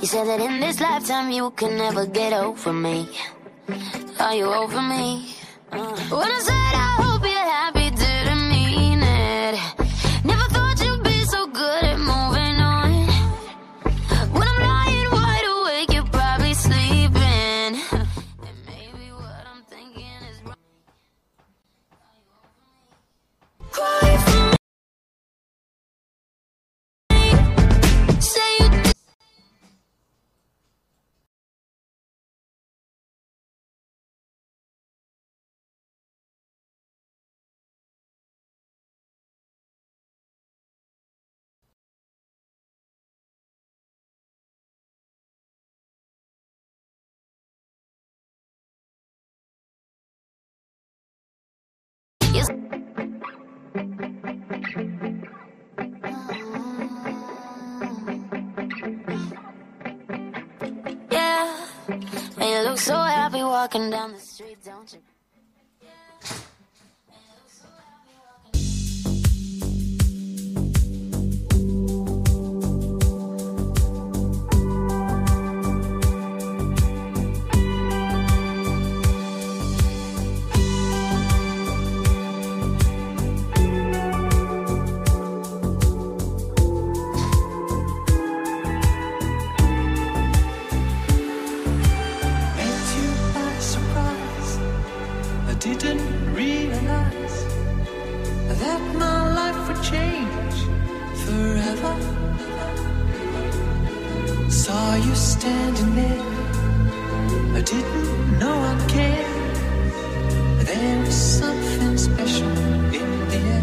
You said that in this lifetime you can never get over me. Are you over me? When I said I hope you're happy, didn't mean it. Never thought you'd be so good at moving on. When I'm lying wide awake, you're probably sleeping. And maybe what I'm thinking is wrong. Are you over me? Cry for me. Yeah, and you look so happy walking down the street, don't you? Saw you standing there, I didn't know I cared. There was something special in the air.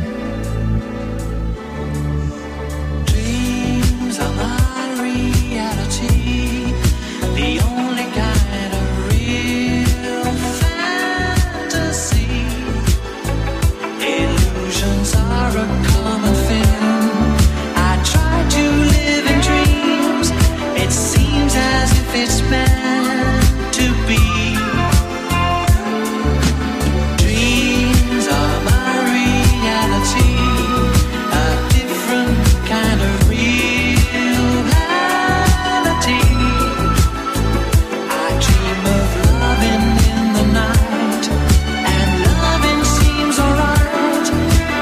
Dreams are my reality, the only kind of real fantasy. Illusions are a common thing. I try to live in dreams. It seems as if it's meant to be. Dreams are my reality, a different kind of reality. I dream of loving in the night, and loving seems alright,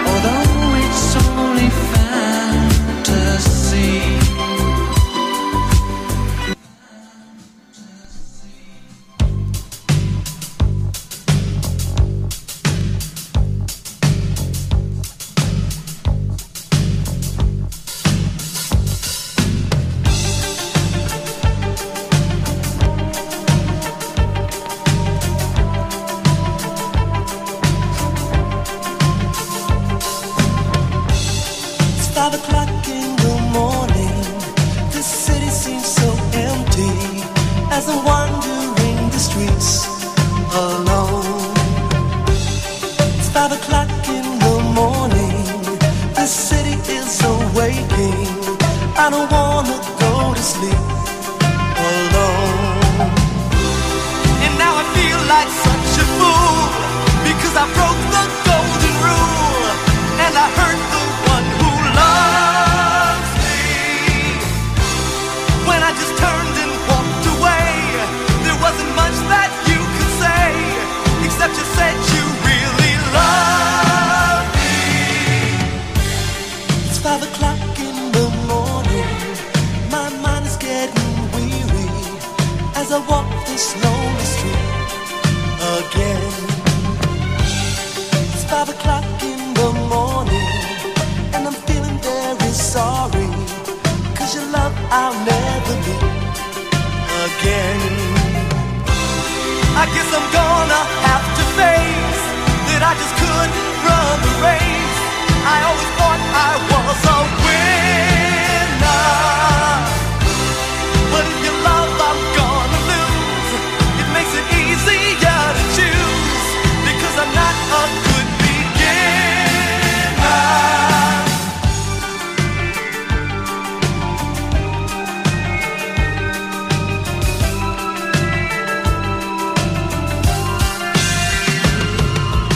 although it's only fantasy.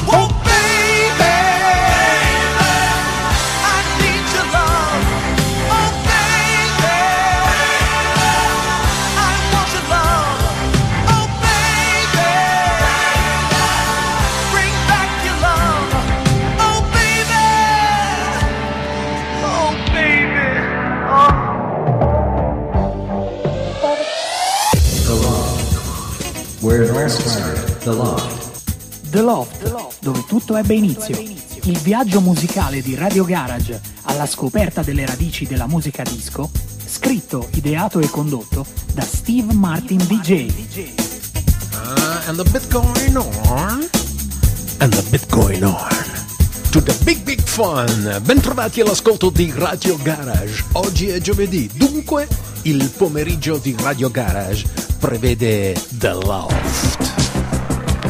Oh, baby, The Loft. The Loft, dove tutto ebbe inizio. Il viaggio musicale di Radio Garage alla scoperta delle radici della musica disco, scritto, ideato e condotto da Steve Martin DJ. And the bit going on. And the bit going on. To the big big fun. Bentrovati all'ascolto di Radio Garage. Oggi è giovedì, dunque il pomeriggio di Radio Garage prevede The Loft.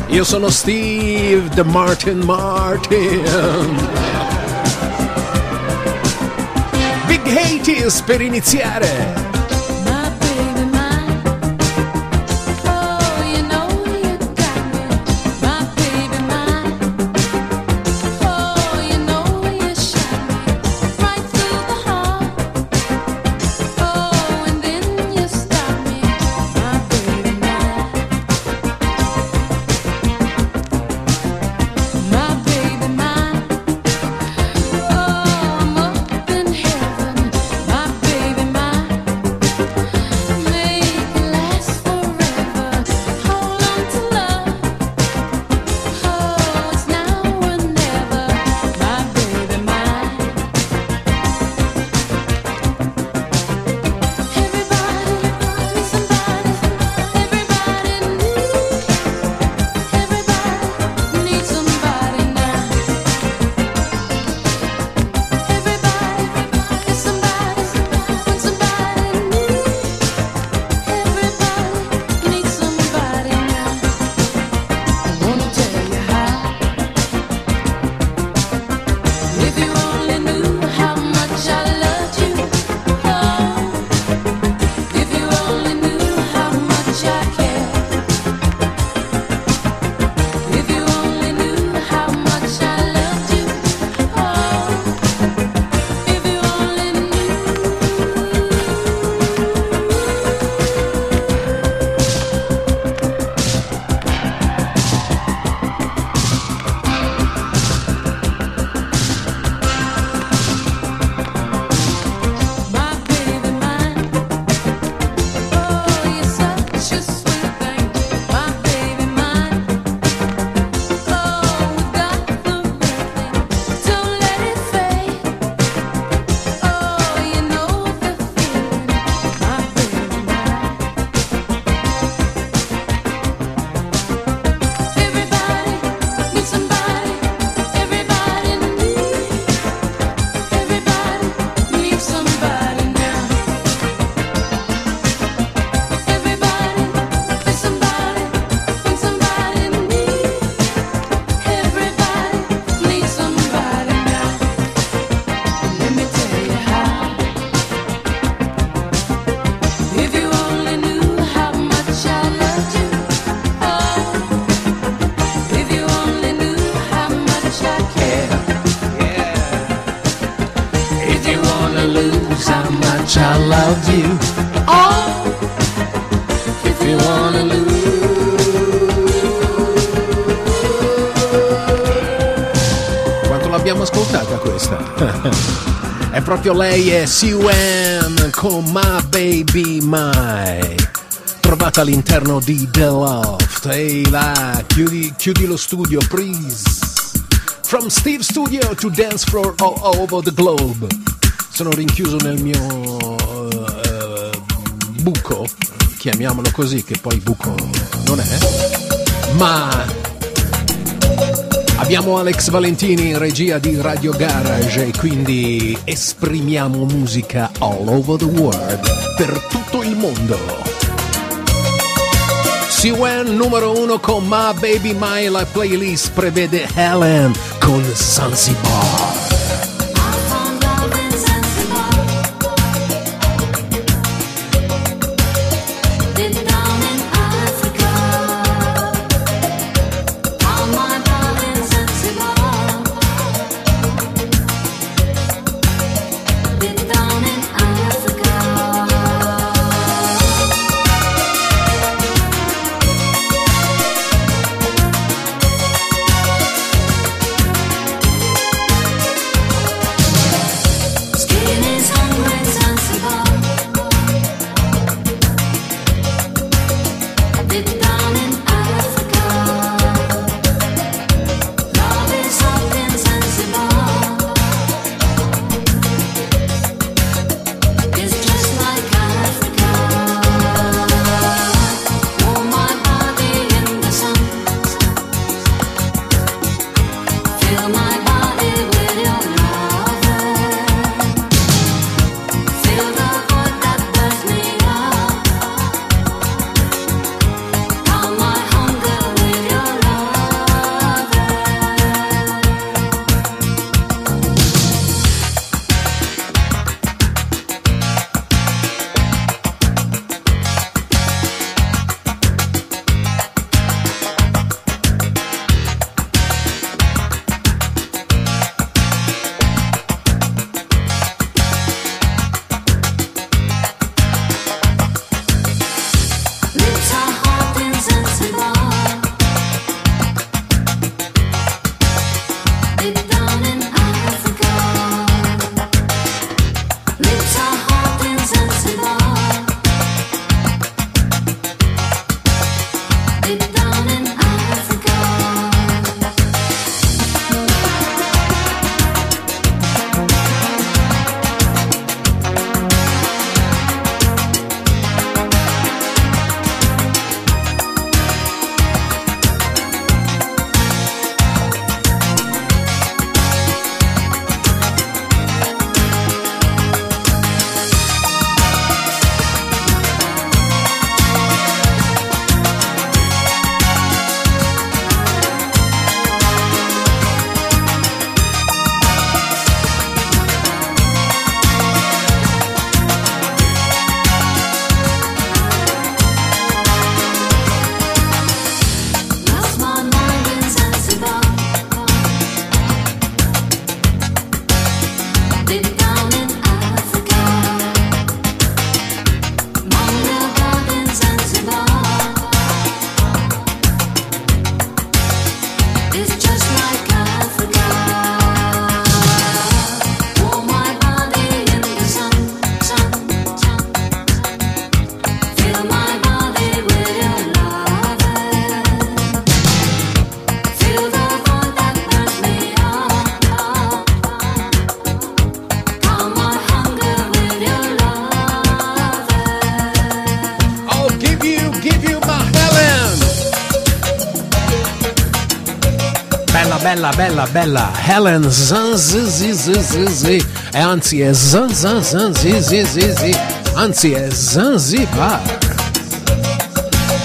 Io sono Steve, The Martin. Big Hates per iniziare. Proprio lei è S.U.N. con My Baby My, trovata all'interno di The Loft. Ehi là, chiudi lo studio, please. From Steve Studio to Dance Floor all over the globe. Sono rinchiuso nel mio buco, chiamiamolo così, che poi buco non è. Ma abbiamo Alex Valentini in regia di Radio Garage e quindi esprimiamo musica all over the world, per tutto il mondo. S.U.N. numero 1 con My Baby My. La playlist prevede Helen con Zanzibar. bella Helen anzi è Zanzibar.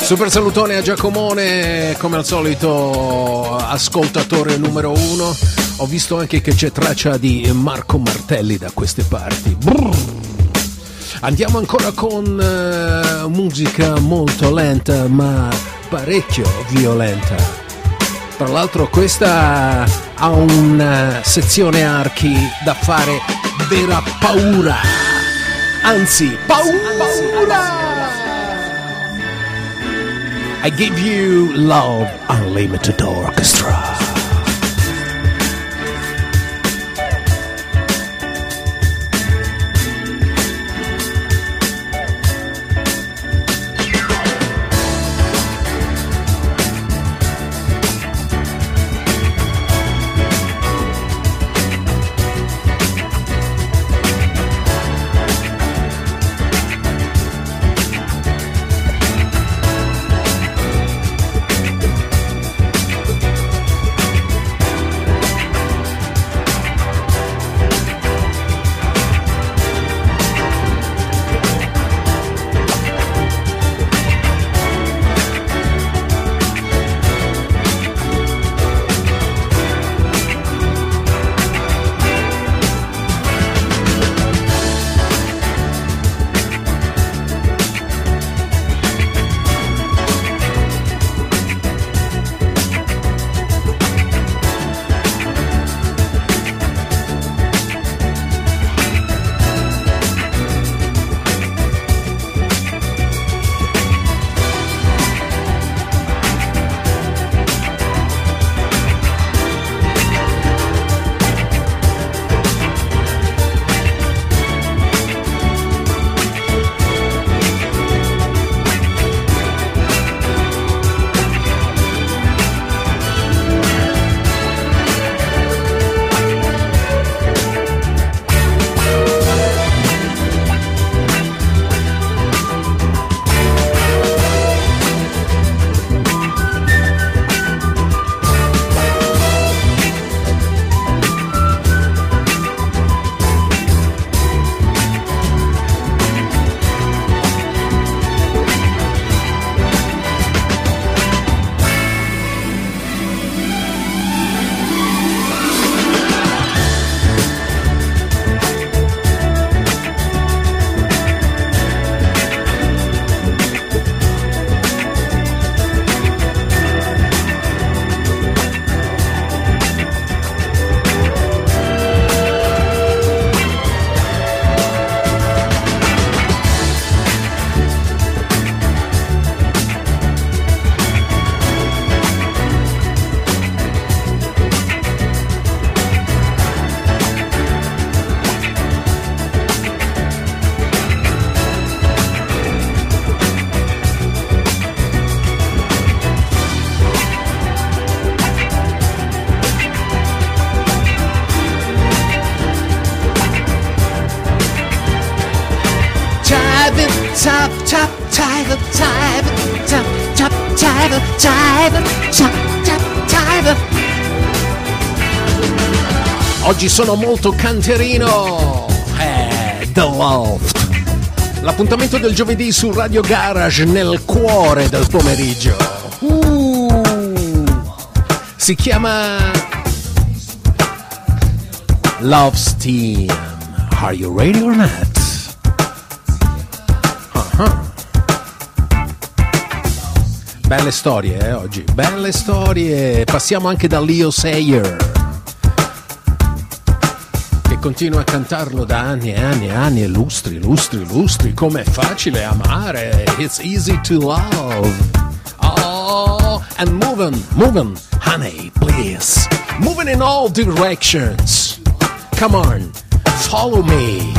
Super salutone a Giacomone, come al solito ascoltatore numero uno. Ho visto anche che c'è traccia di Marco Martelli da queste parti. Andiamo ancora con musica molto lenta ma parecchio violenta. Tra l'altro questa ha una sezione archi da fare vera paura. Anzi, paura! I give you love unlimited orchestra. Oggi sono molto canterino, The Loft. L'appuntamento del giovedì su Radio Garage nel cuore del pomeriggio. Si chiama Love's Team. Are you ready or not? Belle storie oggi, belle storie. Passiamo anche da Leo Sayer, che continua a cantarlo da anni e anni e anni e lustri. Com'è facile amare, it's easy to love. Oh, and moving, honey, please. Moving in all directions. Come on, follow me.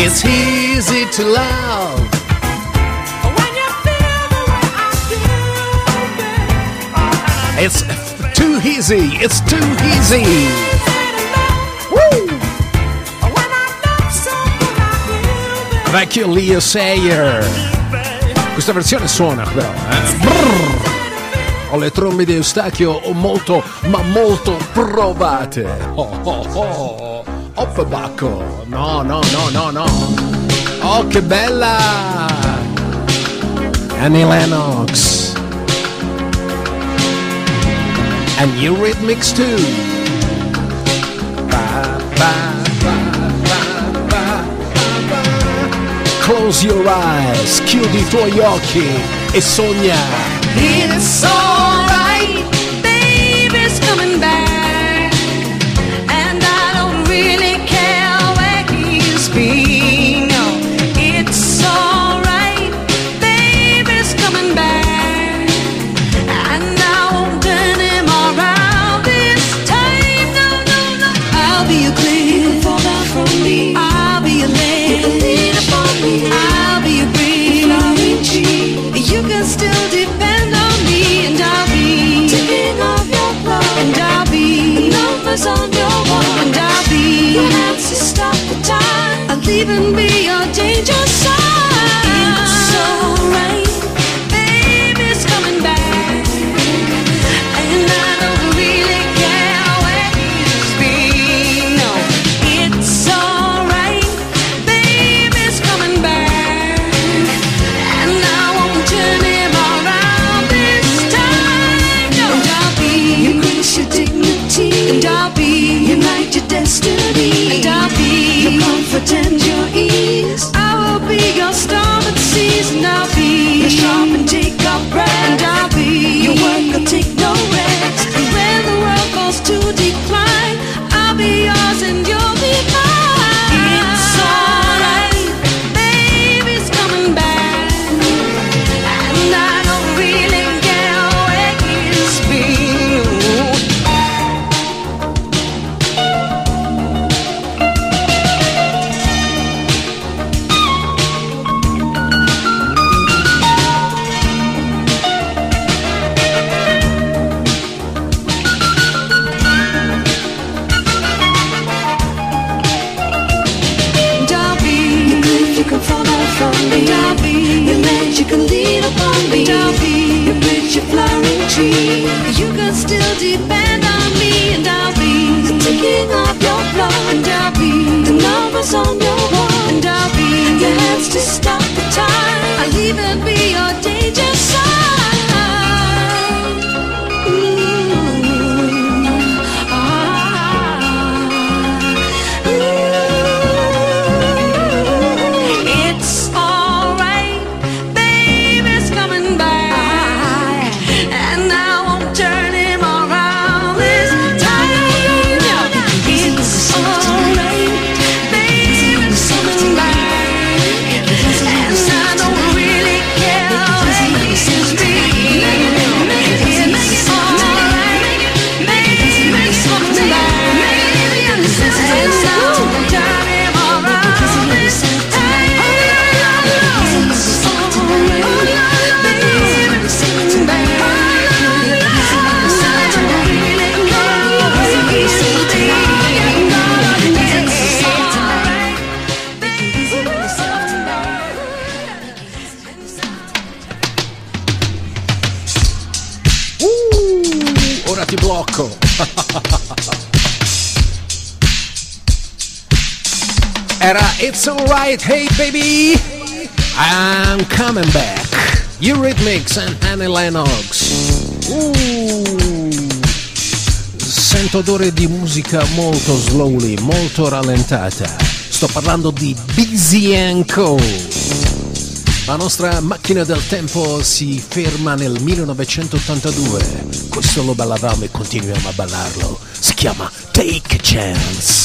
It's easy to love when you feel the way I feel. It's too easy. It's too easy. Woo! When I love someone I feel. Vecchio Leo Sayer. Questa versione suona però. Ho le trombe di Eustachio molto, ma molto provate. Oh, oh, oh. Bacco. No, no, no, no, no. Oh, che bella! Annie Lennox. And Eurythmics too. Ba, ba, ba, ba, ba, ba. Close your eyes, chiudi i tuoi occhi e sogna. It's alright, baby's coming back. On your own, and I'll be your answer, stop the time. I'll even be your danger sign. It's alright. And I'll be your comfort and your ease. I will be your storm at seas. And I'll be your sharp and take up breath. And I'll be your work that take no rest. And when the world goes to decline, I'll be yours and you'll be mine. It's alright, baby's coming back. And I don't really care where he's been. You can still depend on me. And I'll be the ticking of your blood. And I'll be the numbers on your wall. And I'll be your hands to stop the time. I'll even be your danger sign. Mm-hmm. Ah. Mm-hmm. It's alright, baby's coming back. Era It's Alright, Hey Baby, I'm Coming Back, Eurythmics and Annie Lennox. Sento odore di musica molto slowly, molto rallentata. Sto parlando di Busy & Co. La nostra macchina del tempo si ferma nel 1982. Questo lo ballavamo e continuiamo a ballarlo. Si chiama Take a Chance.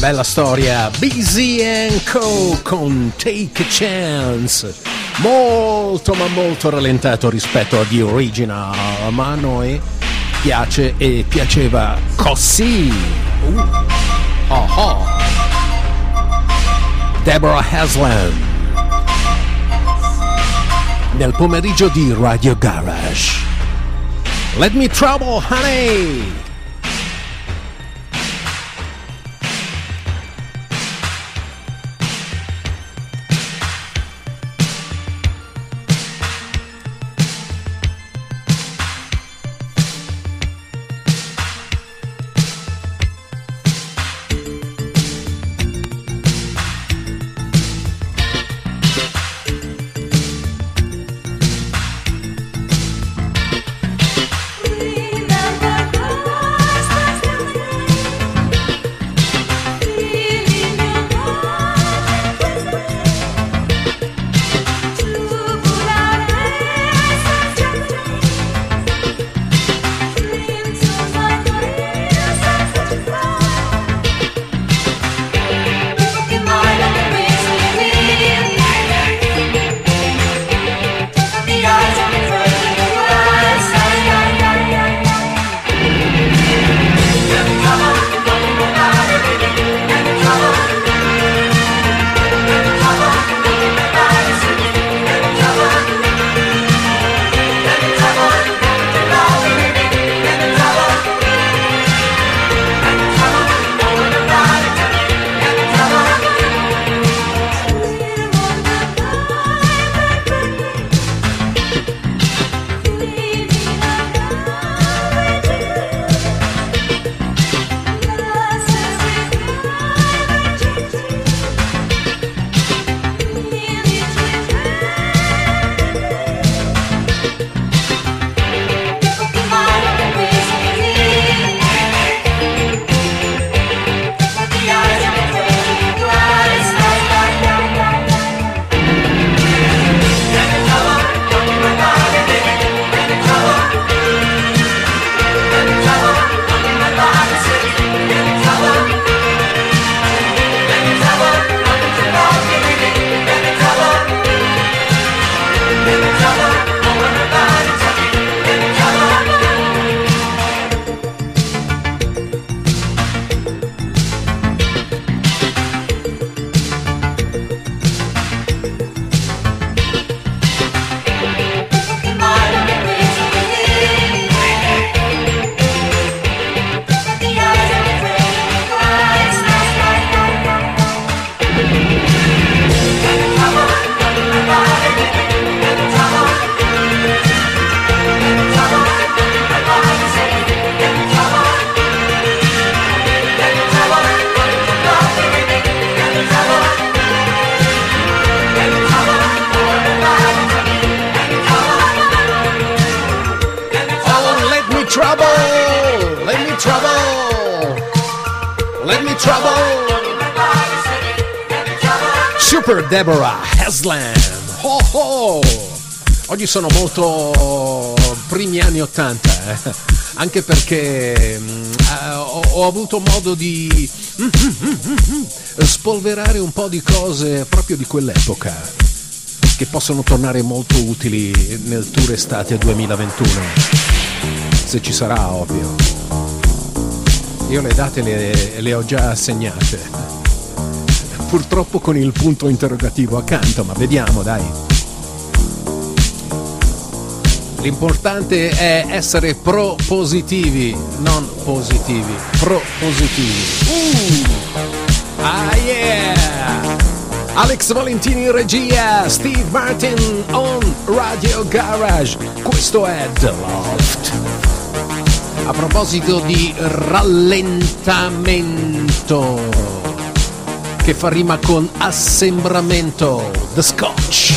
bella storia. Busy and Co con Take a Chance, molto ma molto rallentato rispetto a The Original, ma a noi piace e piaceva così. Deborah Haslam nel pomeriggio di Radio Garage. Let me trouble, honey. Deborah Haslam, ho ho! Oggi sono molto primi anni 80, anche perché ho avuto modo di spolverare un po' di cose proprio di quell'epoca, che possono tornare molto utili nel tour estate 2021, se ci sarà, ovvio. Io le date le ho già assegnate, purtroppo con il punto interrogativo accanto, ma vediamo, dai. L'importante è essere propositivi, non positivi, propositivi. Ah yeah! Alex Valentini in regia, Steve Martin on Radio Garage. Questo è The Loft. A proposito di rallentamento, che fa rima con assembramento, The Scotch.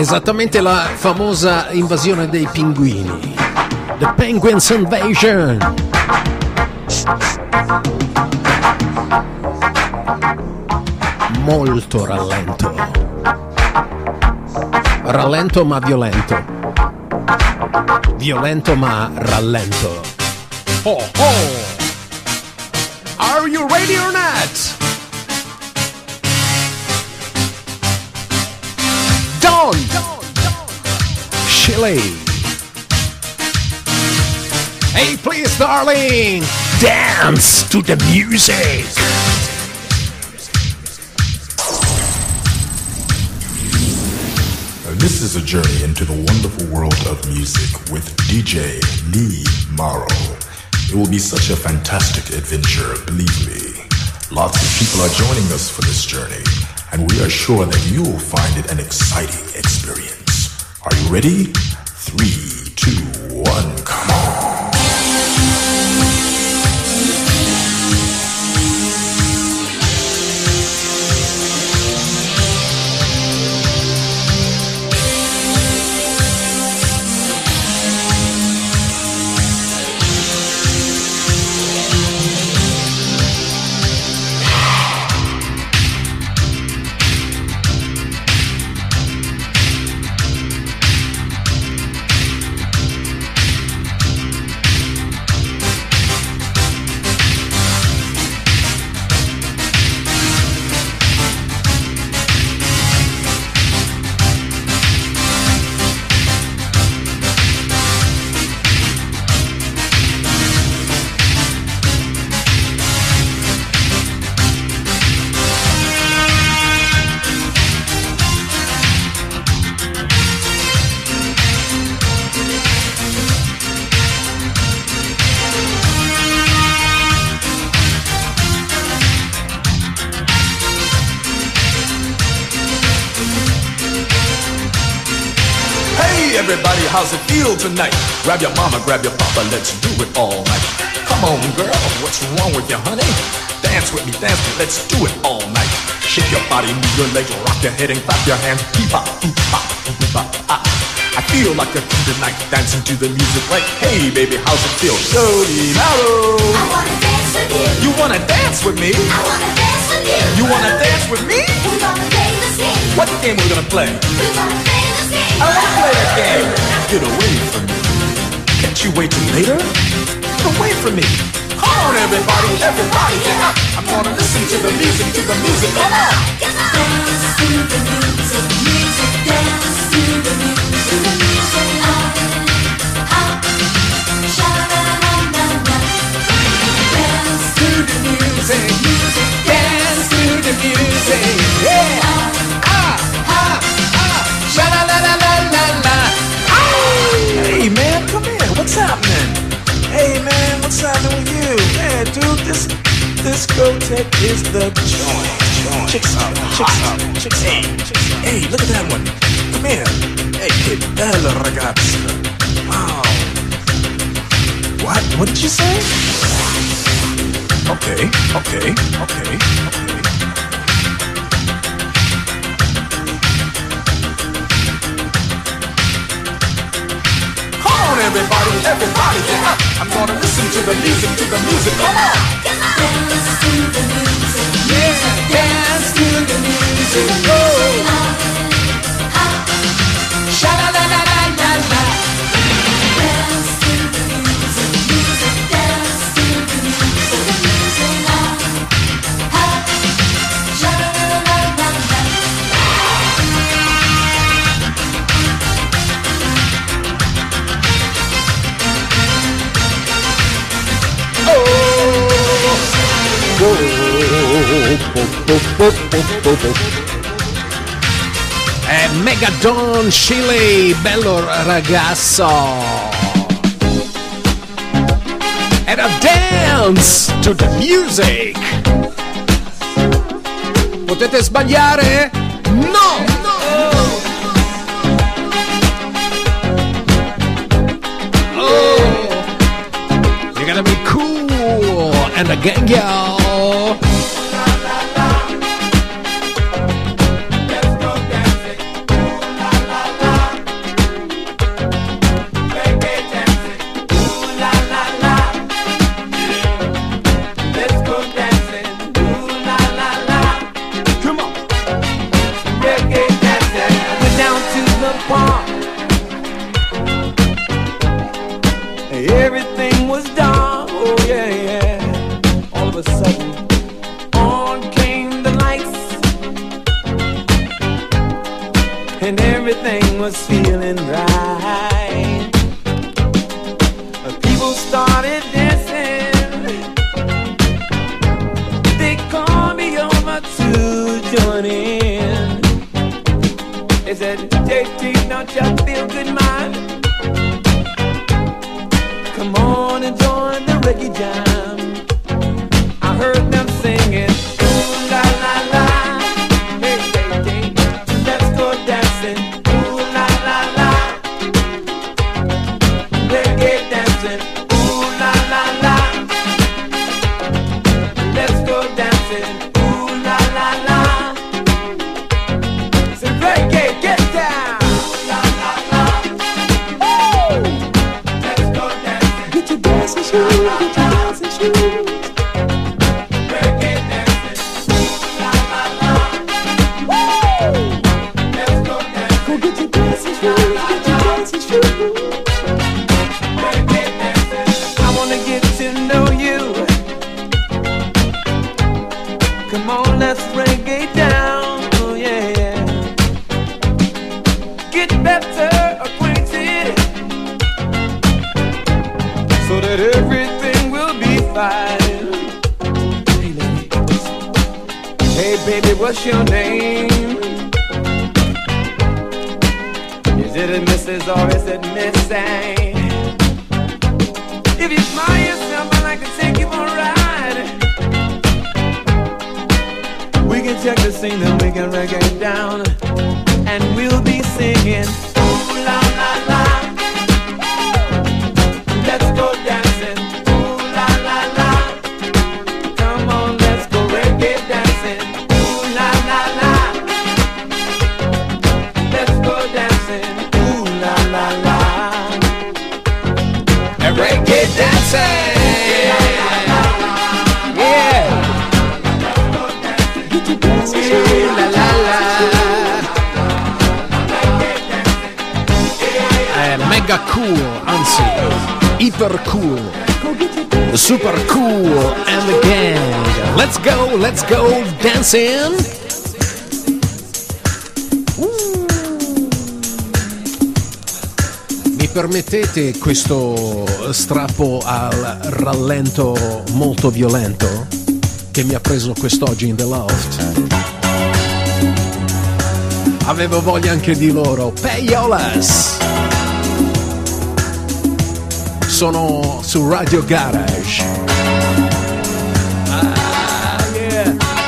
Esattamente la famosa invasione dei pinguini, The Penguin's Invasion. Molto rallento. Rallento ma violento. Violento ma rallento. Oh oh! Are you ready or not? Chile. Hey, please, darling, dance to the music. This is a journey into the wonderful world of music with DJ Lee Morrow. It will be such a fantastic adventure, believe me. Lots of people are joining us for this journey, and we are sure that you will find it an exciting experience. Are you ready? 3, 2, 1, come on! Tonight, grab your mama, grab your papa, let's do it all night. Come on, girl, what's wrong with you, honey? Dance with me, let's do it all night. Shake your body, move your legs, rock your head and clap your hands. I feel like a kid tonight, dancing to the music like, hey baby, how's it feel? So narrow. I wanna dance with you. You wanna dance with me? I wanna dance with you. You wanna dance with me? We're gonna play this game. What game are we gonna play? We're gonna play this game. I wanna play that game. Get away from me. Can't you wait till later? Get away from me. Come on, everybody, everybody, get up. I'm gonna listen to the music, come on. Dance to the music, music, dance to the music, up, up, sha-la-la-la-la. Dance to the music, music, dance to the music, yeah. Up, up, up, sha-la-la-la-la-la. Hey man, discotheque is the joint. Chicks up, chicks up, chicks up. Hey, look at that one. Come here. Hey, che bella ragazza. Wow. What? What did you say? Okay. Everybody, everybody get up. I'm gonna listen to the music, Come on! Dance to the music. Yeah, dance to the music. Go! Sha-la-la-la-la-la-la. Dance to the music, dance to the music. È Megadon Chile, bello ragazzo. Era dance to the music. Potete sbagliare? No! Oh! You're gonna be cool and a gang, y'all. In. Mi permettete questo strappo al rallento molto violento che mi ha preso quest'oggi in The Loft? Avevo voglia anche di loro. Payolas! Sono su Radio Garage. Ah.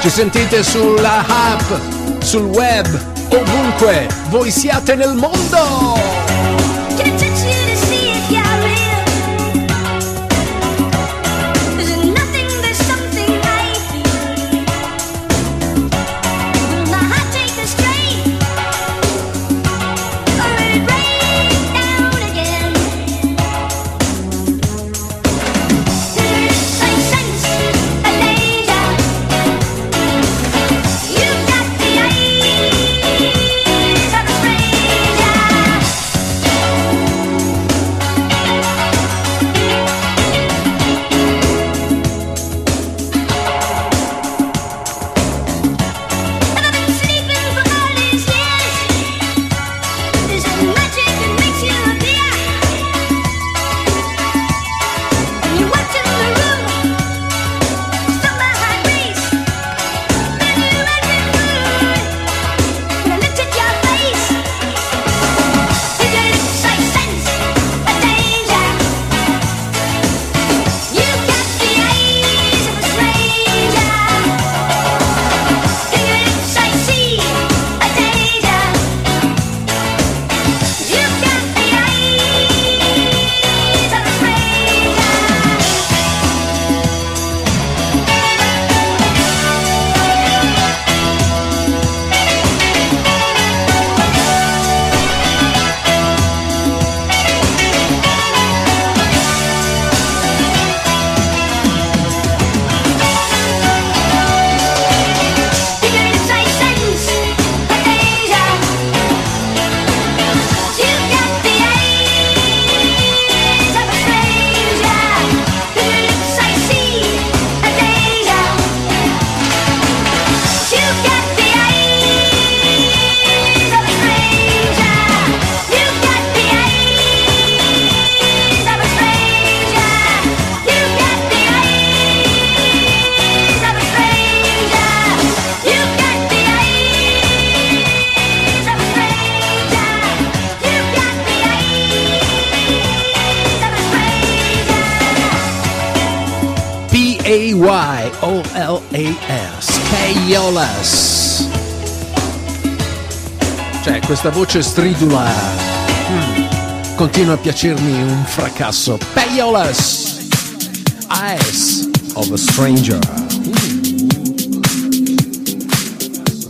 Ci sentite sulla app, sul web, ovunque voi siate nel mondo! Payolas. Cioè, questa voce stridula continua a piacermi un fracasso. Payolas, Eyes of a Stranger.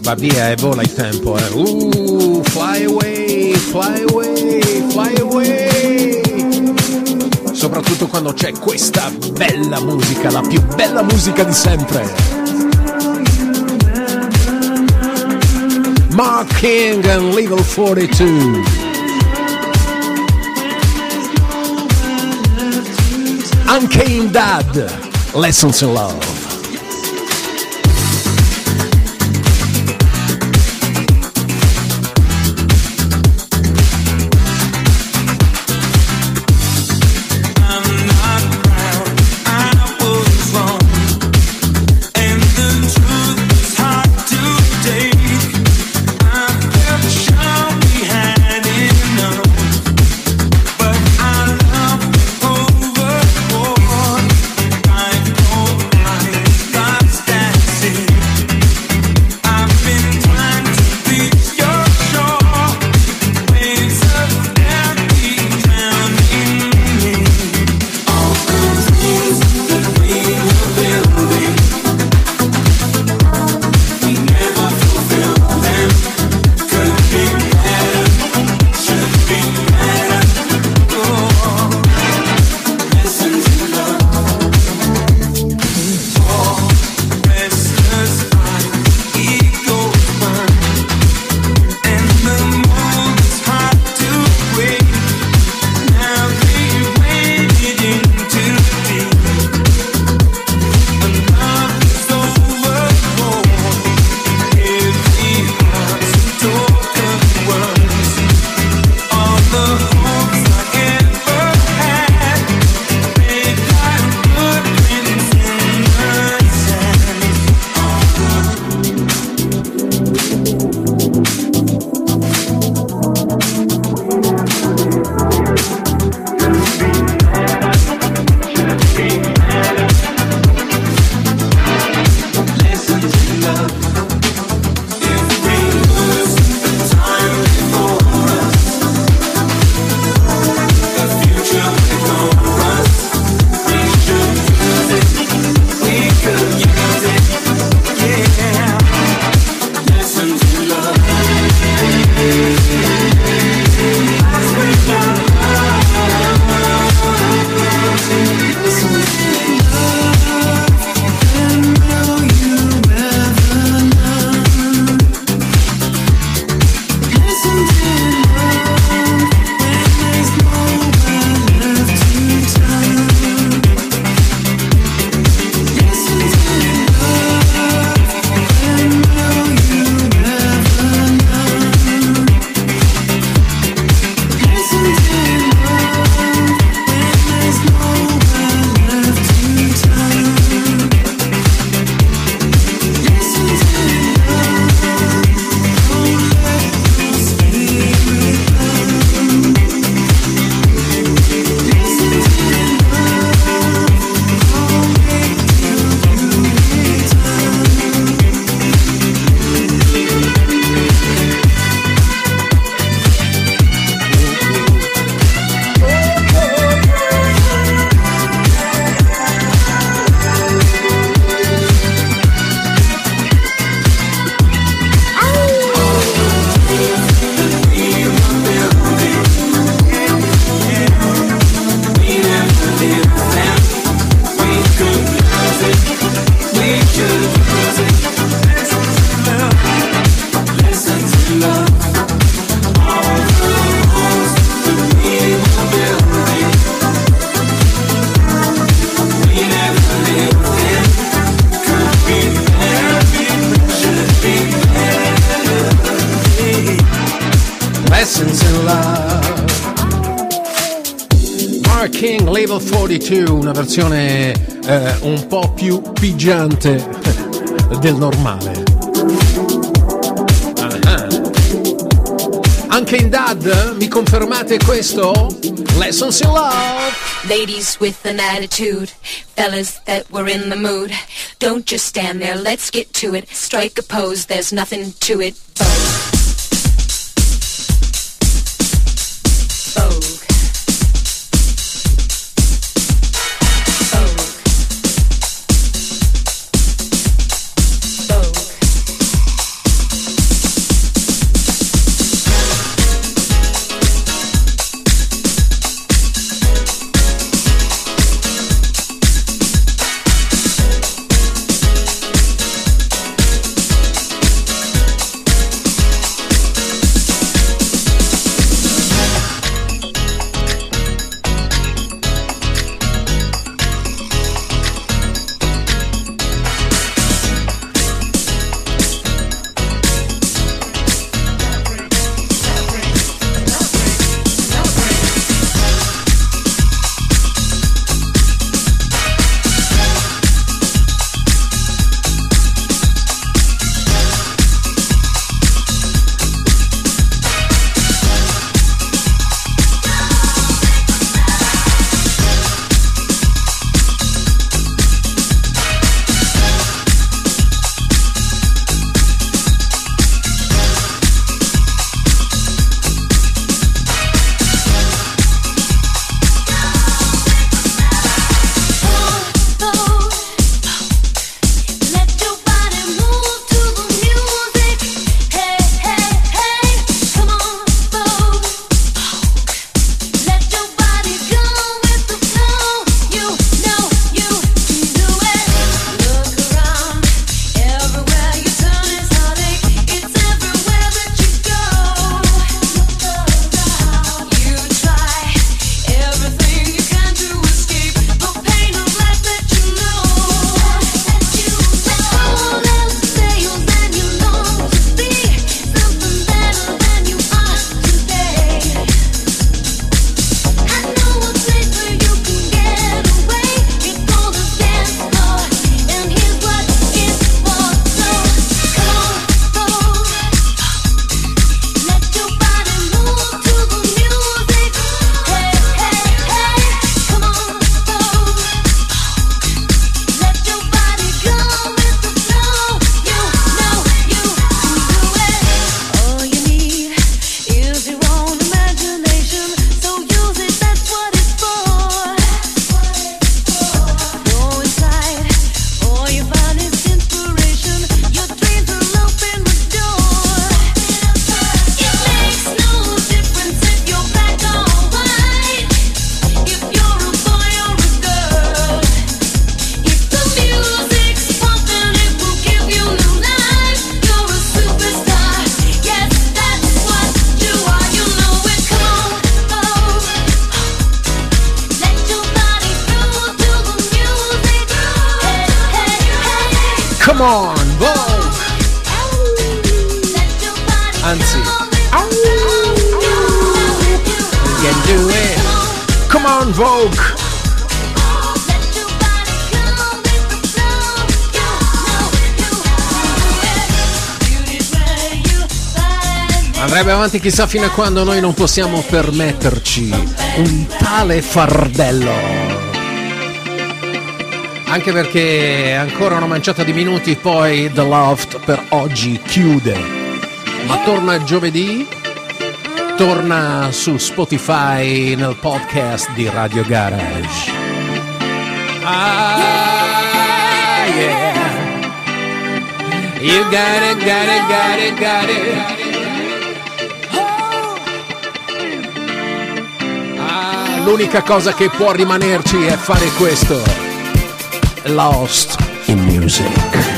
Va via e vola il tempo, eh. Fly away, fly away, fly away. Soprattutto quando c'è questa bella musica, la più bella musica di sempre. Mark King and Level 42. Unkind Dad, Lessons in Love. Mark King, Level 42, una versione un po' più pigiante del normale. Anche in DAD mi confermate questo? Lessons in Love. Ladies with an attitude, fellas that were in the mood, don't just stand there, let's get to it, strike a pose, there's nothing to it. Chissà fino a quando noi non possiamo permetterci un tale fardello, anche perché ancora una manciata di minuti poi The Loft per oggi chiude, ma torna giovedì, torna su Spotify nel podcast di Radio Garage. Ah, yeah. You got it, got it, got it, got it. L'unica cosa che può rimanerci è fare questo. Lost in Music.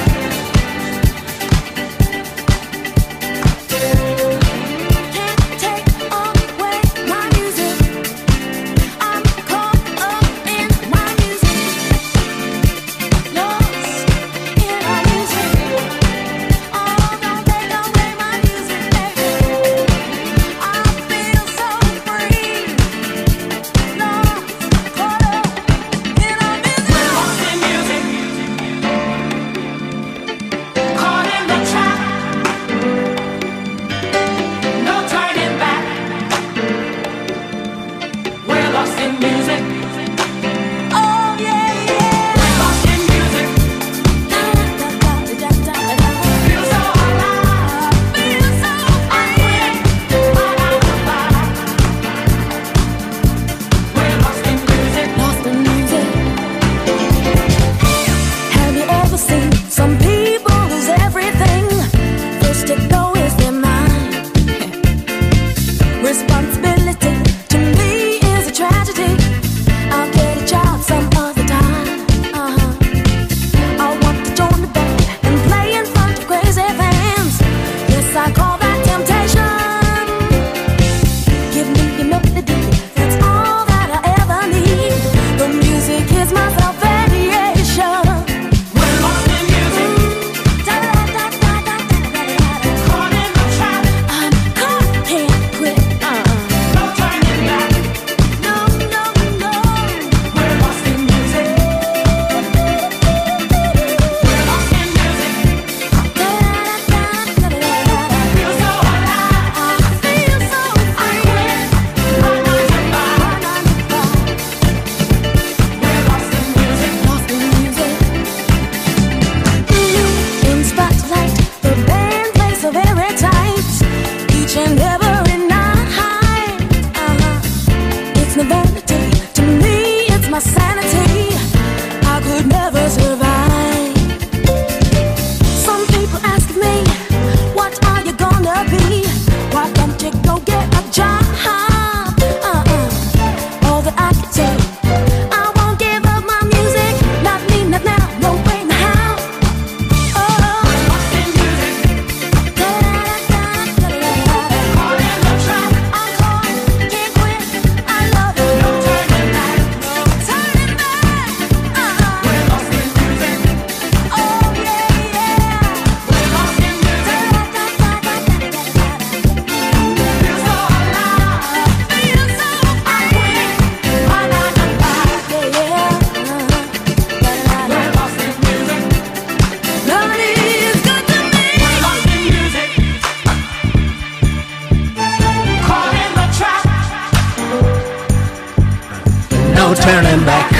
no turning back.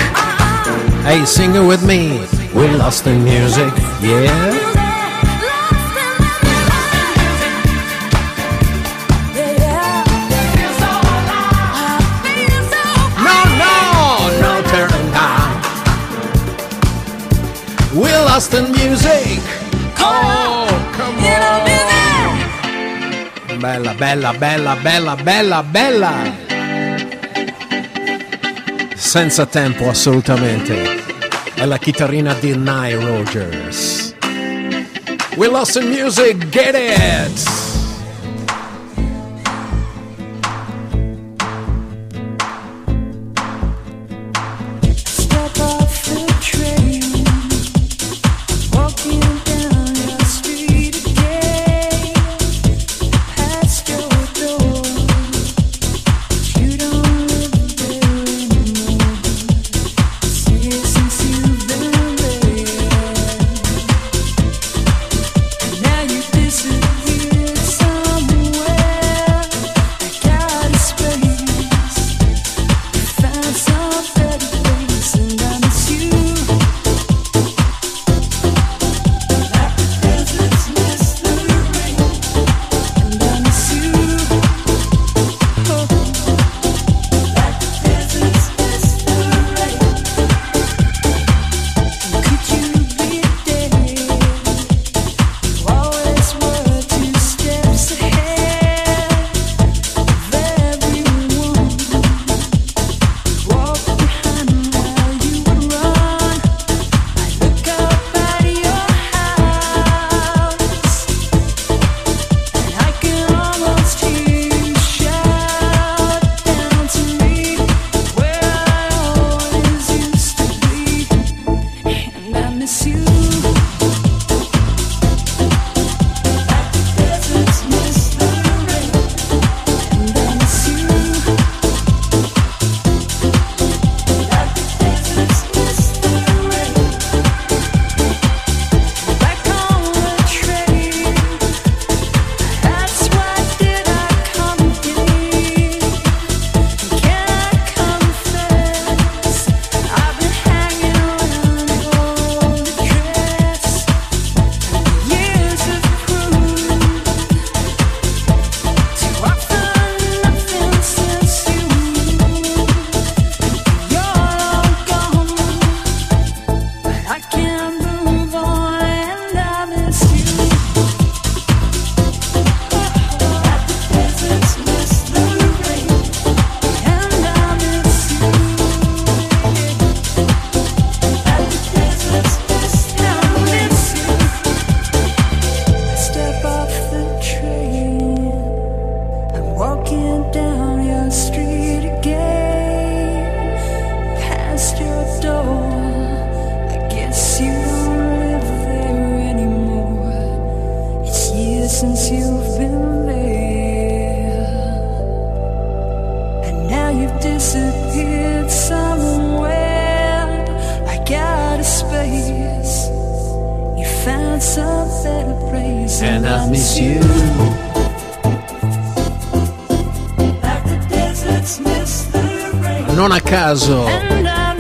Hey, sing it with me. We're lost in music, yeah. Lost in music. Oh, come on. Bella, bella, bella, bella, bella, bella. Senza tempo assolutamente. È la chitarrina di Nile Rodgers. We lost in music, get it.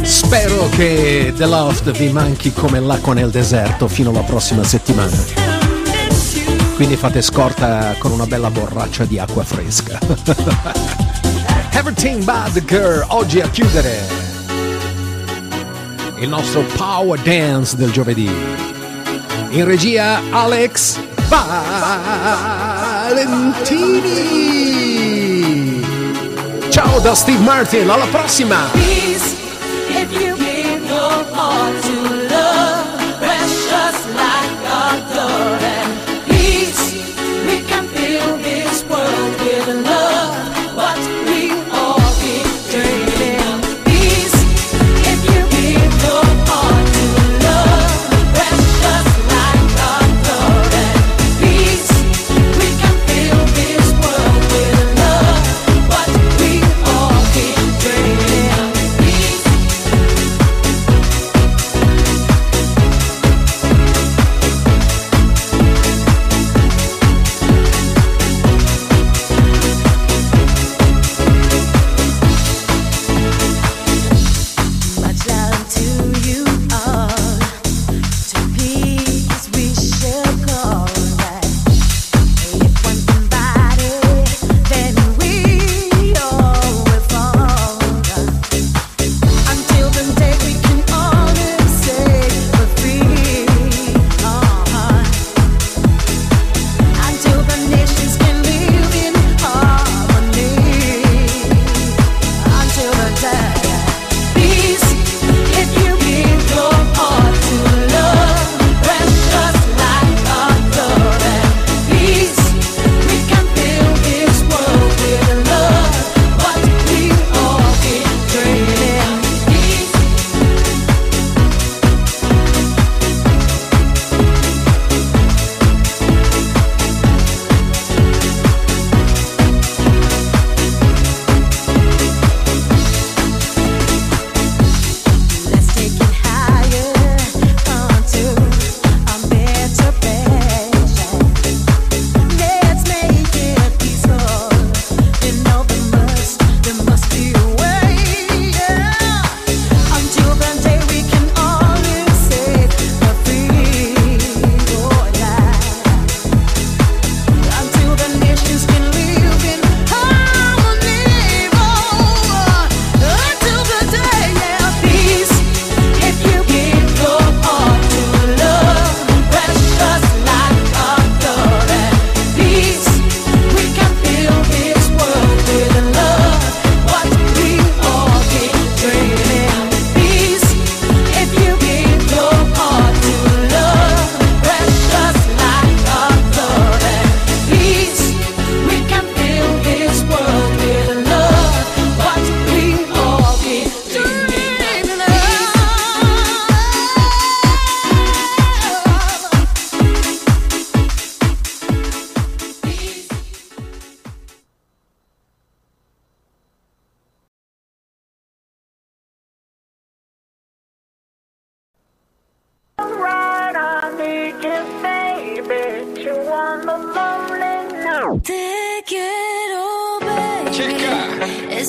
Spero che The Loft vi manchi come l'acqua nel deserto fino alla prossima settimana, quindi fate scorta con una bella borraccia di acqua fresca. Everything but the Girl oggi a chiudere il nostro Power Dance del giovedì. In regia Alex Valentini. Ciao da Steve Martin, alla prossima!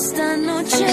questa noche.